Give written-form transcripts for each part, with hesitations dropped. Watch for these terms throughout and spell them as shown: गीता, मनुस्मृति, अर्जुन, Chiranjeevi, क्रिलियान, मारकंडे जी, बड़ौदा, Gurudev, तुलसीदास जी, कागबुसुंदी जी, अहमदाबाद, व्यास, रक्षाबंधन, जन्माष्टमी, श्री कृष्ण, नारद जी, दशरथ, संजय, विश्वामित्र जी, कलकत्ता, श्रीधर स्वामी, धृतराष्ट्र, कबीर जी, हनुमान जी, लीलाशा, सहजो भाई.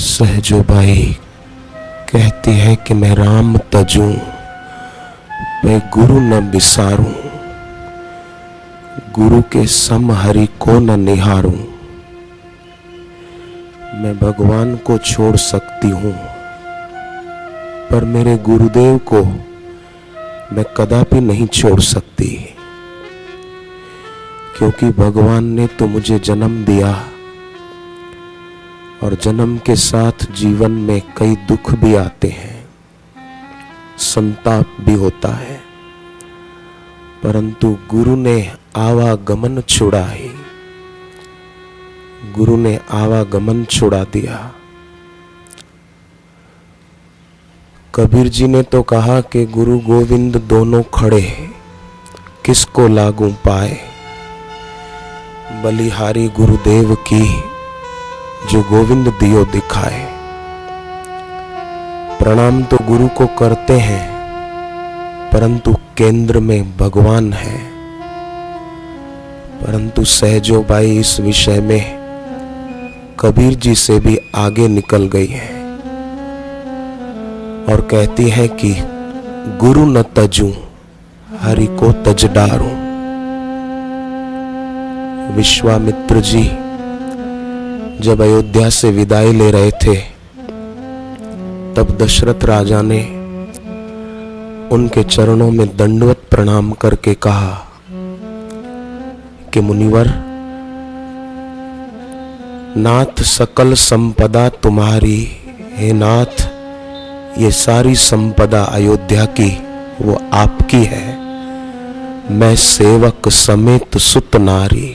सहजो भाई कहती है कि मैं राम तजूं, मैं गुरु न बिसारूं, गुरु के सम हरि को न निहारूं। मैं भगवान को छोड़ सकती हूं पर मेरे गुरुदेव को मैं कदापि नहीं छोड़ सकती, क्योंकि भगवान ने तो मुझे जन्म दिया और जन्म के साथ जीवन में कई दुख भी आते हैं, संताप भी होता है, परंतु गुरु ने आवागमन छुड़ा ही, गुरु ने आवागमन छुड़ा दिया। कबीर जी ने तो कहा कि गुरु गोविंद दोनों खड़े किसको लागू पाए, बलिहारी गुरुदेव की जो गोविंद दियो दिखाए। प्रणाम तो गुरु को करते हैं परंतु केंद्र में भगवान है। परंतु सहजो भाई इस विषय में कबीर जी से भी आगे निकल गई है और कहती है कि गुरु न तजूं हरि को तज डारूं। विश्वामित्र जी जब अयोध्या से विदाई ले रहे थे तब दशरथ राजा ने उनके चरणों में दंडवत प्रणाम करके कहा कि मुनिवर नाथ सकल संपदा तुम्हारी है, नाथ ये सारी संपदा अयोध्या की वो आपकी है। मैं सेवक समेत सुत नारी,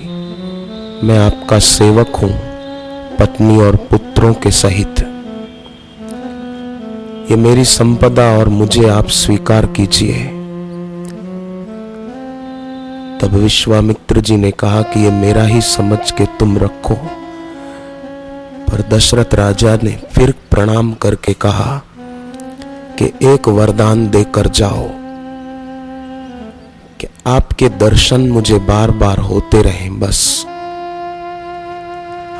मैं आपका सेवक हूं पत्नी और पुत्रों के सहित, ये मेरी संपदा और मुझे आप स्वीकार कीजिए। तब विश्वामित्र जी ने कहा कि ये मेरा ही समझ के तुम रखो। पर दशरथ राजा ने फिर प्रणाम करके कहा कि एक वरदान देकर जाओ कि आपके दर्शन मुझे बार बार होते रहें, बस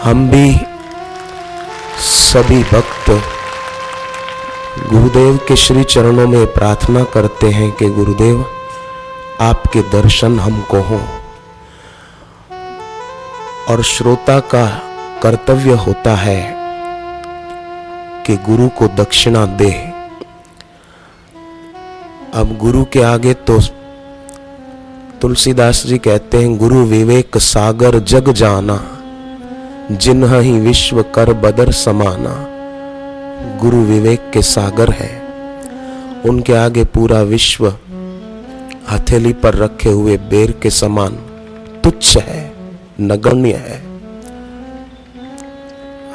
हम भी सभी भक्त गुरुदेव के श्री चरणों में प्रार्थना करते हैं कि गुरुदेव आपके दर्शन हमको हों। और श्रोता का कर्तव्य होता है कि गुरु को दक्षिणा दे। अब गुरु के आगे तो तुलसीदास जी कहते हैं गुरु विवेक सागर जग जाना, जिन्ह ही विश्व कर बदर समाना। गुरु विवेक के सागर है, उनके आगे पूरा विश्व हथेली पर रखे हुए बेर के समान तुच्छ है, नगण्य है।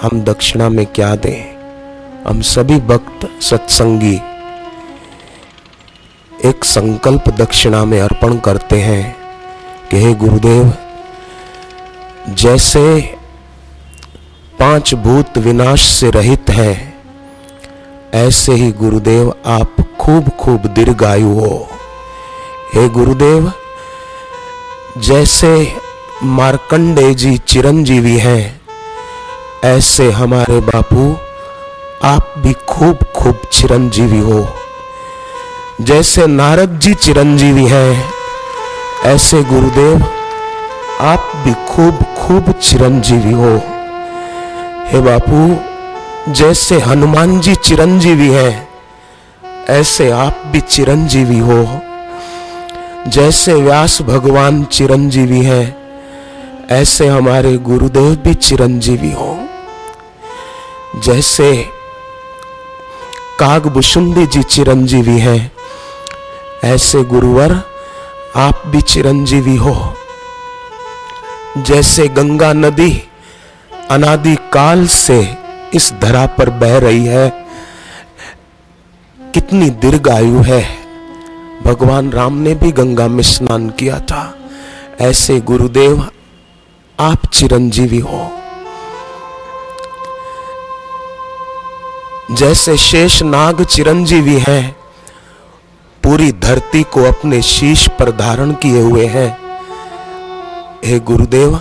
हम दक्षिणा में क्या दें? हम सभी भक्त सत्संगी एक संकल्प दक्षिणा में अर्पण करते हैं कि हे गुरुदेव, जैसे पांच भूत विनाश से रहित हैं ऐसे ही गुरुदेव आप खूब खूब दीर्घायु हो। हे गुरुदेव, जैसे मारकंडे जी चिरंजीवी हैं ऐसे हमारे बापू आप भी खूब खूब चिरंजीवी हो। जैसे नारद जी चिरंजीवी हैं ऐसे गुरुदेव आप भी खूब खूब चिरंजीवी हो। हे बापू, जैसे हनुमान जी चिरंजीवी हैं ऐसे आप भी चिरंजीवी हो। जैसे व्यास भगवान चिरंजीवी हैं ऐसे हमारे गुरुदेव भी चिरंजीवी हो। जैसे कागबुसुंदी जी चिरंजीवी हैं ऐसे गुरुवर आप भी चिरंजीवी हो। जैसे गंगा नदी अनादि काल से इस धरा पर बह रही है, कितनी दीर्घायु है। भगवान राम ने भी गंगा में स्नान किया था, ऐसे गुरुदेव आप चिरंजीवी हो। जैसे शेषनाग चिरंजीवी हैं, पूरी धरती को अपने शीश पर धारण किए हुए हैं, हे गुरुदेव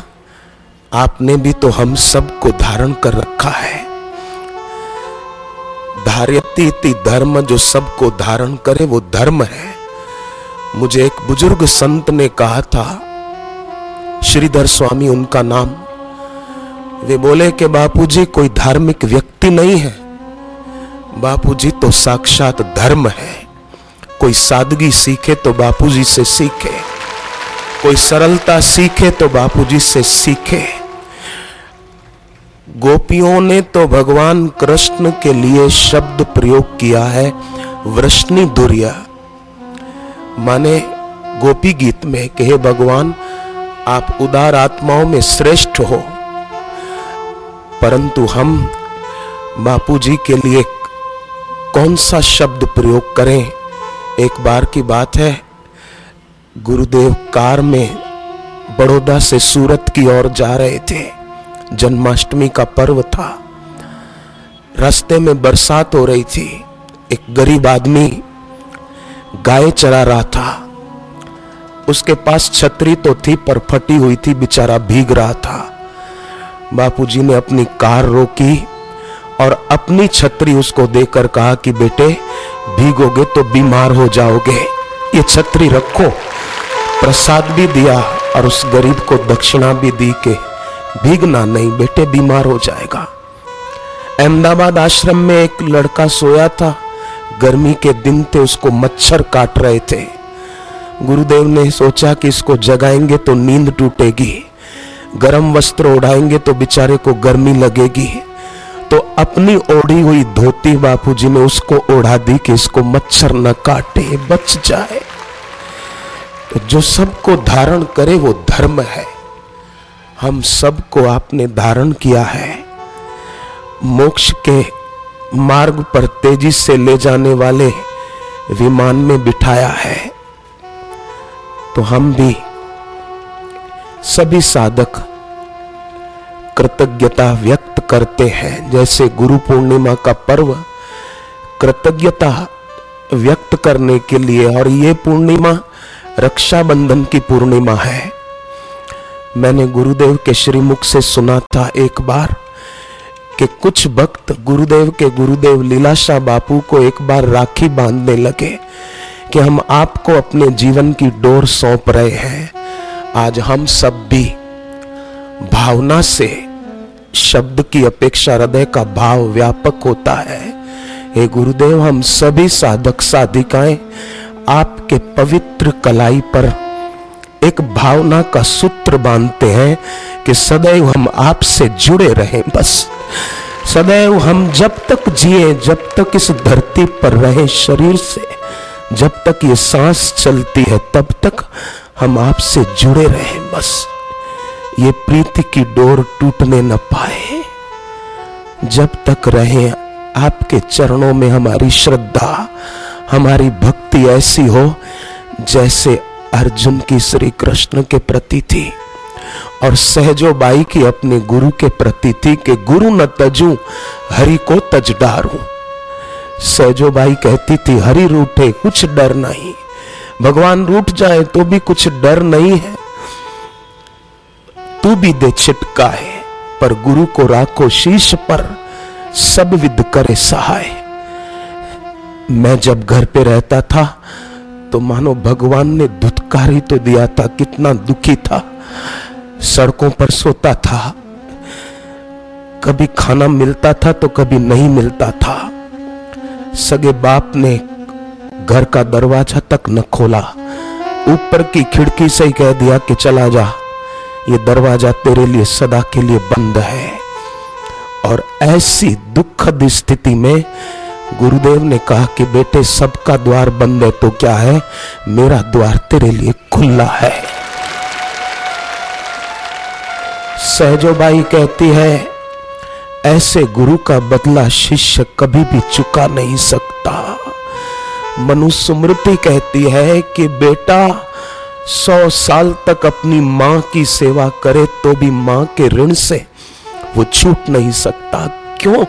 आपने भी तो हम सबको धारण कर रखा है। धारयति इति धर्म, जो सबको धारण करे वो धर्म है। मुझे एक बुजुर्ग संत ने कहा था, श्रीधर स्वामी उनका नाम, वे बोले कि बापूजी कोई धार्मिक व्यक्ति नहीं है, बापूजी तो साक्षात धर्म है। कोई सादगी सीखे तो बापूजी से सीखे, कोई सरलता सीखे तो बापूजी से सीखे। गोपियों ने तो भगवान कृष्ण के लिए शब्द प्रयोग किया है वृष्णि धुरिया, माने गोपी गीत में कि हे भगवान आप उदार आत्माओं में श्रेष्ठ हो, परंतु हम बापू जी के लिए कौन सा शब्द प्रयोग करें। एक बार की बात है, गुरुदेव कार में बड़ौदा से सूरत की ओर जा रहे थे, जन्माष्टमी का पर्व था। रास्ते में बरसात हो रही थी, एक गरीब आदमी गाय चरा रहा था, उसके पास छतरी तो थी पर फटी हुई थी, बेचारा भीग रहा था। बापूजी ने अपनी कार रोकी और अपनी छतरी उसको देकर कहा कि बेटे भीगोगे तो बीमार हो जाओगे, ये छतरी रखो। प्रसाद भी दिया और उस गरीब को दक्षिणा भी दी के भीगना नहीं बेटे, बीमार हो जाएगा। अहमदाबाद आश्रम में एक लड़का सोया था, गर्मी के दिन थे, उसको मच्छर काट रहे थे। गुरुदेव ने सोचा कि इसको जगाएंगे तो नींद टूटेगी, गर्म वस्त्र ओढ़ाएंगे तो बेचारे को गर्मी लगेगी, तो अपनी ओढ़ी हुई धोती बापूजी ने उसको ओढ़ा दी कि इसको मच्छर न काटे, बच जाए। तो जो सबको धारण करे वो धर्म है। हम सबको आपने धारण किया है, मोक्ष के मार्ग पर तेजी से ले जाने वाले विमान में बिठाया है। तो हम भी सभी साधक कृतज्ञता व्यक्त करते हैं, जैसे गुरु पूर्णिमा का पर्व कृतज्ञता व्यक्त करने के लिए, और ये पूर्णिमा रक्षाबंधन की पूर्णिमा है। मैंने गुरुदेव के श्रीमुख से सुना था एक बार कि कुछ भक्त गुरुदेव के गुरुदेव लीलाशा बापू को एक बार राखी बांधने लगे कि हम आपको अपने जीवन की डोर सौंप रहे हैं। आज हम सब भी भावना से, शब्द की अपेक्षा हृदय का भाव व्यापक होता है। हे गुरुदेव, हम सभी साधक साधिकाएं आपके पवित्र कलाई पर एक भावना का सूत्र बांधते हैं कि सदैव हम आपसे जुड़े रहें। बस सदैव हम जब तक जिए, जब तक इस धरती पर रहें, शरीर से जब तक ये सांस चलती है तब तक हम आपसे जुड़े रहें। बस ये प्रीति की डोर टूटने न पाए, जब तक रहें आपके चरणों में हमारी श्रद्धा, हमारी भक्ति ऐसी हो जैसे अर्जुन की श्री कृष्ण के प्रति थी और सहजो भाई की अपने गुरु के प्रति थी कि गुरु न तजूं हरि को तज डारूं। सहजो भाई कहती थी, हरि रूठे कुछ डर नहीं, भगवान रूठ जाए तो भी कुछ डर नहीं है, तू भी दे छिटका है पर गुरु को राखो शीश पर, सब विद करे सहाय। मैं जब घर पे रहता था तो मानो भगवान ने धुतकारी तो दिया था, कितना दुखी था। सड़कों पर सोता था, कभी खाना मिलता था तो कभी नहीं मिलता था। सगे बाप ने घर का दरवाजा तक न खोला, ऊपर की खिड़की से ही कह दिया कि चला जा, ये दरवाजा तेरे लिए सदा के लिए बंद है। और ऐसी दुखद स्थिति में गुरुदेव ने कहा कि बेटे सबका द्वार बंद है तो क्या है, मेरा द्वार तेरे लिए खुला है। सहजो भाई कहती है, ऐसे गुरु का बदला शिष्य कभी भी चुका नहीं सकता। मनुस्मृति कहती है कि बेटा 100 साल तक अपनी मां की सेवा करे तो भी मां के ऋण से वो छूट नहीं सकता। क्यों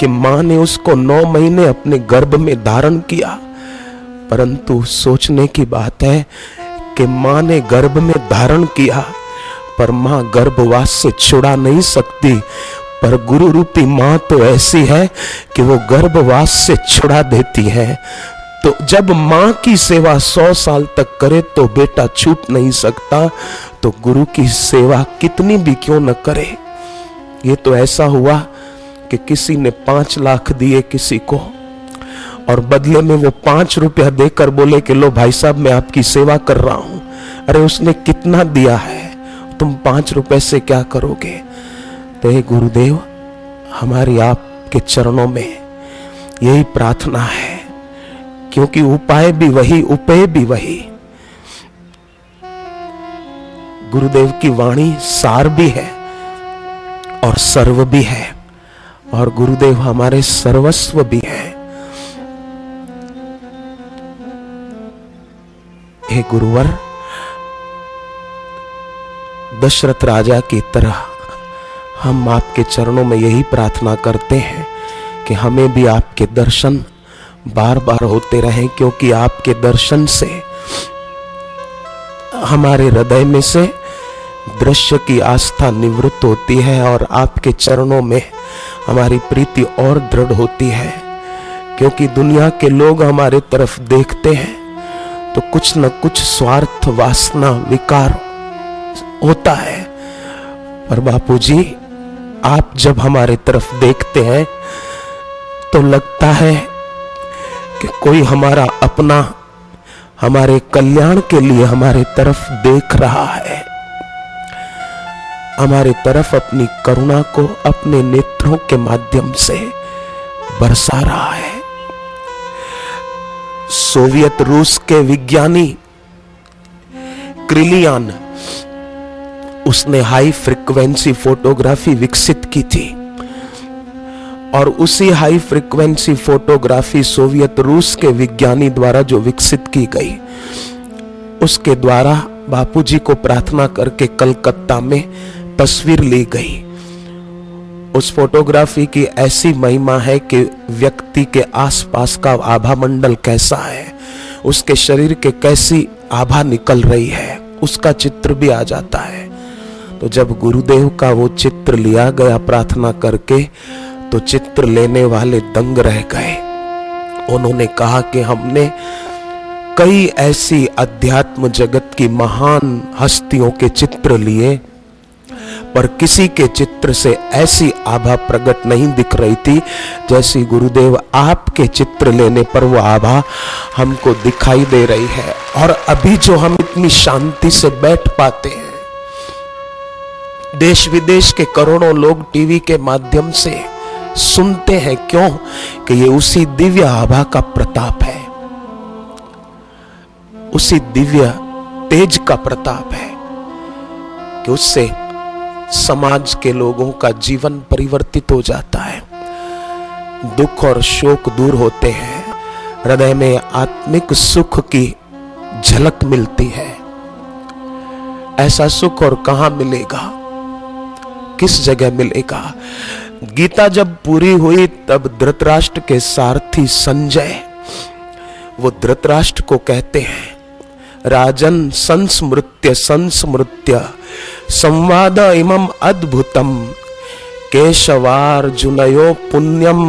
कि मां ने उसको 9 महीने अपने गर्भ में धारण किया। परंतु सोचने की बात है कि मां ने गर्भ में धारण किया पर मां गर्भवास से छुड़ा नहीं सकती, पर गुरु रूपी माँ तो ऐसी है कि वो गर्भवास से छुड़ा देती है। तो जब माँ की सेवा 100 साल तक करे तो बेटा छूट नहीं सकता, तो गुरु की सेवा कितनी भी क्यों न करे। ये तो ऐसा हुआ कि किसी ने 5 लाख दिए किसी को, और बदले में वो 5 रुपया देकर बोले कि लो भाई साहब मैं आपकी सेवा कर रहा हूं। अरे उसने कितना दिया है, तुम 5 रुपए से क्या करोगे। तो हे गुरुदेव, हमारी आपके चरणों में यही प्रार्थना है, क्योंकि उपाय भी वही उपेय भी वही, गुरुदेव की वाणी सार भी है और सर्व भी है, और गुरुदेव हमारे सर्वस्व भी है। हे गुरुवर, दशरथ राजा की तरह हम आपके चरणों में यही प्रार्थना करते हैं कि हमें भी आपके दर्शन बार बार होते रहें, क्योंकि आपके दर्शन से हमारे हृदय में से दृश्य की आस्था निवृत्त होती है और आपके चरणों में हमारी प्रीति और दृढ़ होती है। क्योंकि दुनिया के लोग हमारे तरफ देखते हैं तो कुछ न कुछ स्वार्थ वासना विकार होता है, पर बापू जी आप जब हमारे तरफ देखते हैं तो लगता है कि कोई हमारा अपना हमारे कल्याण के लिए हमारे तरफ देख रहा है, हमारे तरफ अपनी करुणा को अपने नेत्रों के माध्यम से बरसा रहा है। सोवियत रूस के विज्ञानी क्रिलियान, उसने हाई फ्रीक्वेंसी फोटोग्राफी विकसित की थी, और उसी हाई फ्रीक्वेंसी फोटोग्राफी सोवियत रूस के विज्ञानी द्वारा जो विकसित की गई, उसके द्वारा बापूजी को प्रार्थना करके कलकत्ता में तस्वीर ली गई। उस फोटोग्राफी की ऐसी महिमा है कि व्यक्ति के आसपास का आभा मंडल कैसा है, उसके शरीर के कैसी आभा निकल रही है, उसका चित्र भी आ जाता है। तो जब गुरुदेव का वो चित्र लिया गया प्रार्थना करके, तो चित्र लेने वाले दंग रह गए। उन्होंने कहा कि हमने कई ऐसी अध्यात्म जगत की महान हस्तियों के चित्र लिए, पर किसी के चित्र से ऐसी आभा प्रकट नहीं दिख रही थी जैसी गुरुदेव आपके चित्र लेने पर वो आभा हमको दिखाई दे रही है। और अभी जो हम इतनी शांति से बैठ पाते हैं, देश विदेश के करोड़ों लोग टीवी के माध्यम से सुनते हैं, क्यों कि ये उसी दिव्य आभा का प्रताप है, उसी दिव्य तेज का प्रताप है कि उससे समाज के लोगों का जीवन परिवर्तित हो जाता है, दुख और शोक दूर होते हैं, हृदय में आत्मिक सुख की झलक मिलती है। ऐसा सुख और कहां मिलेगा, किस जगह मिलेगा। गीता जब पूरी हुई तब धृतराष्ट्र के सारथी संजय, वो धृतराष्ट्र को कहते हैं, राजन संस्मृत्य संस्मृत्य संवाद इमम अद्भुतम केशवार्जुनयो पुण्यम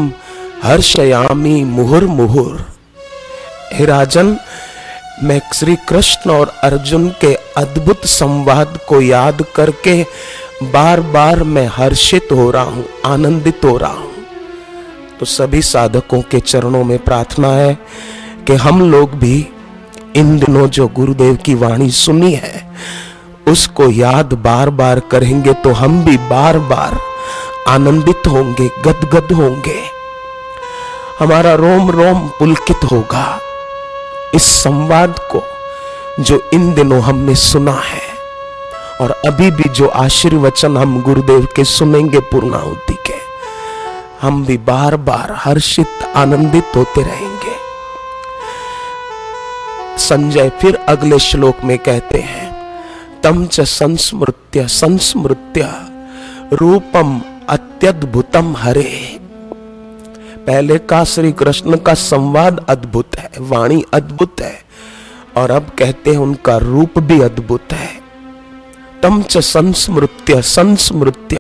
हर्षयामी मुहुर्मुहुर। हे राजन, मैं श्री कृष्ण और अर्जुन के अद्भुत संवाद को याद करके बार बार मैं हर्षित हो रहा हूँ, आनंदित हो रहा हूँ। तो सभी साधकों के चरणों में प्रार्थना है कि हम लोग भी इन दिनों जो गुरुदेव की वाणी सुनी है उसको याद बार बार करेंगे तो हम भी बार बार आनंदित होंगे, गदगद होंगे, हमारा रोम रोम पुलकित होगा इस संवाद को जो इन दिनों हमने सुना है। और अभी भी जो आशीर्वचन हम गुरुदेव के सुनेंगे पूर्णाहुति के, हम भी बार बार हर्षित आनंदित होते रहेंगे। संजय फिर अगले श्लोक में कहते हैं, तम च संस्मृत्य संस्मृत्य रूपम अत्यद्भुतम हरे। पहले का श्री कृष्ण का संवाद अद्भुत है, वाणी अद्भुत है, और अब कहते हैं उनका रूप भी अद्भुत है। तम च संस्मृत्य संस्मृत्य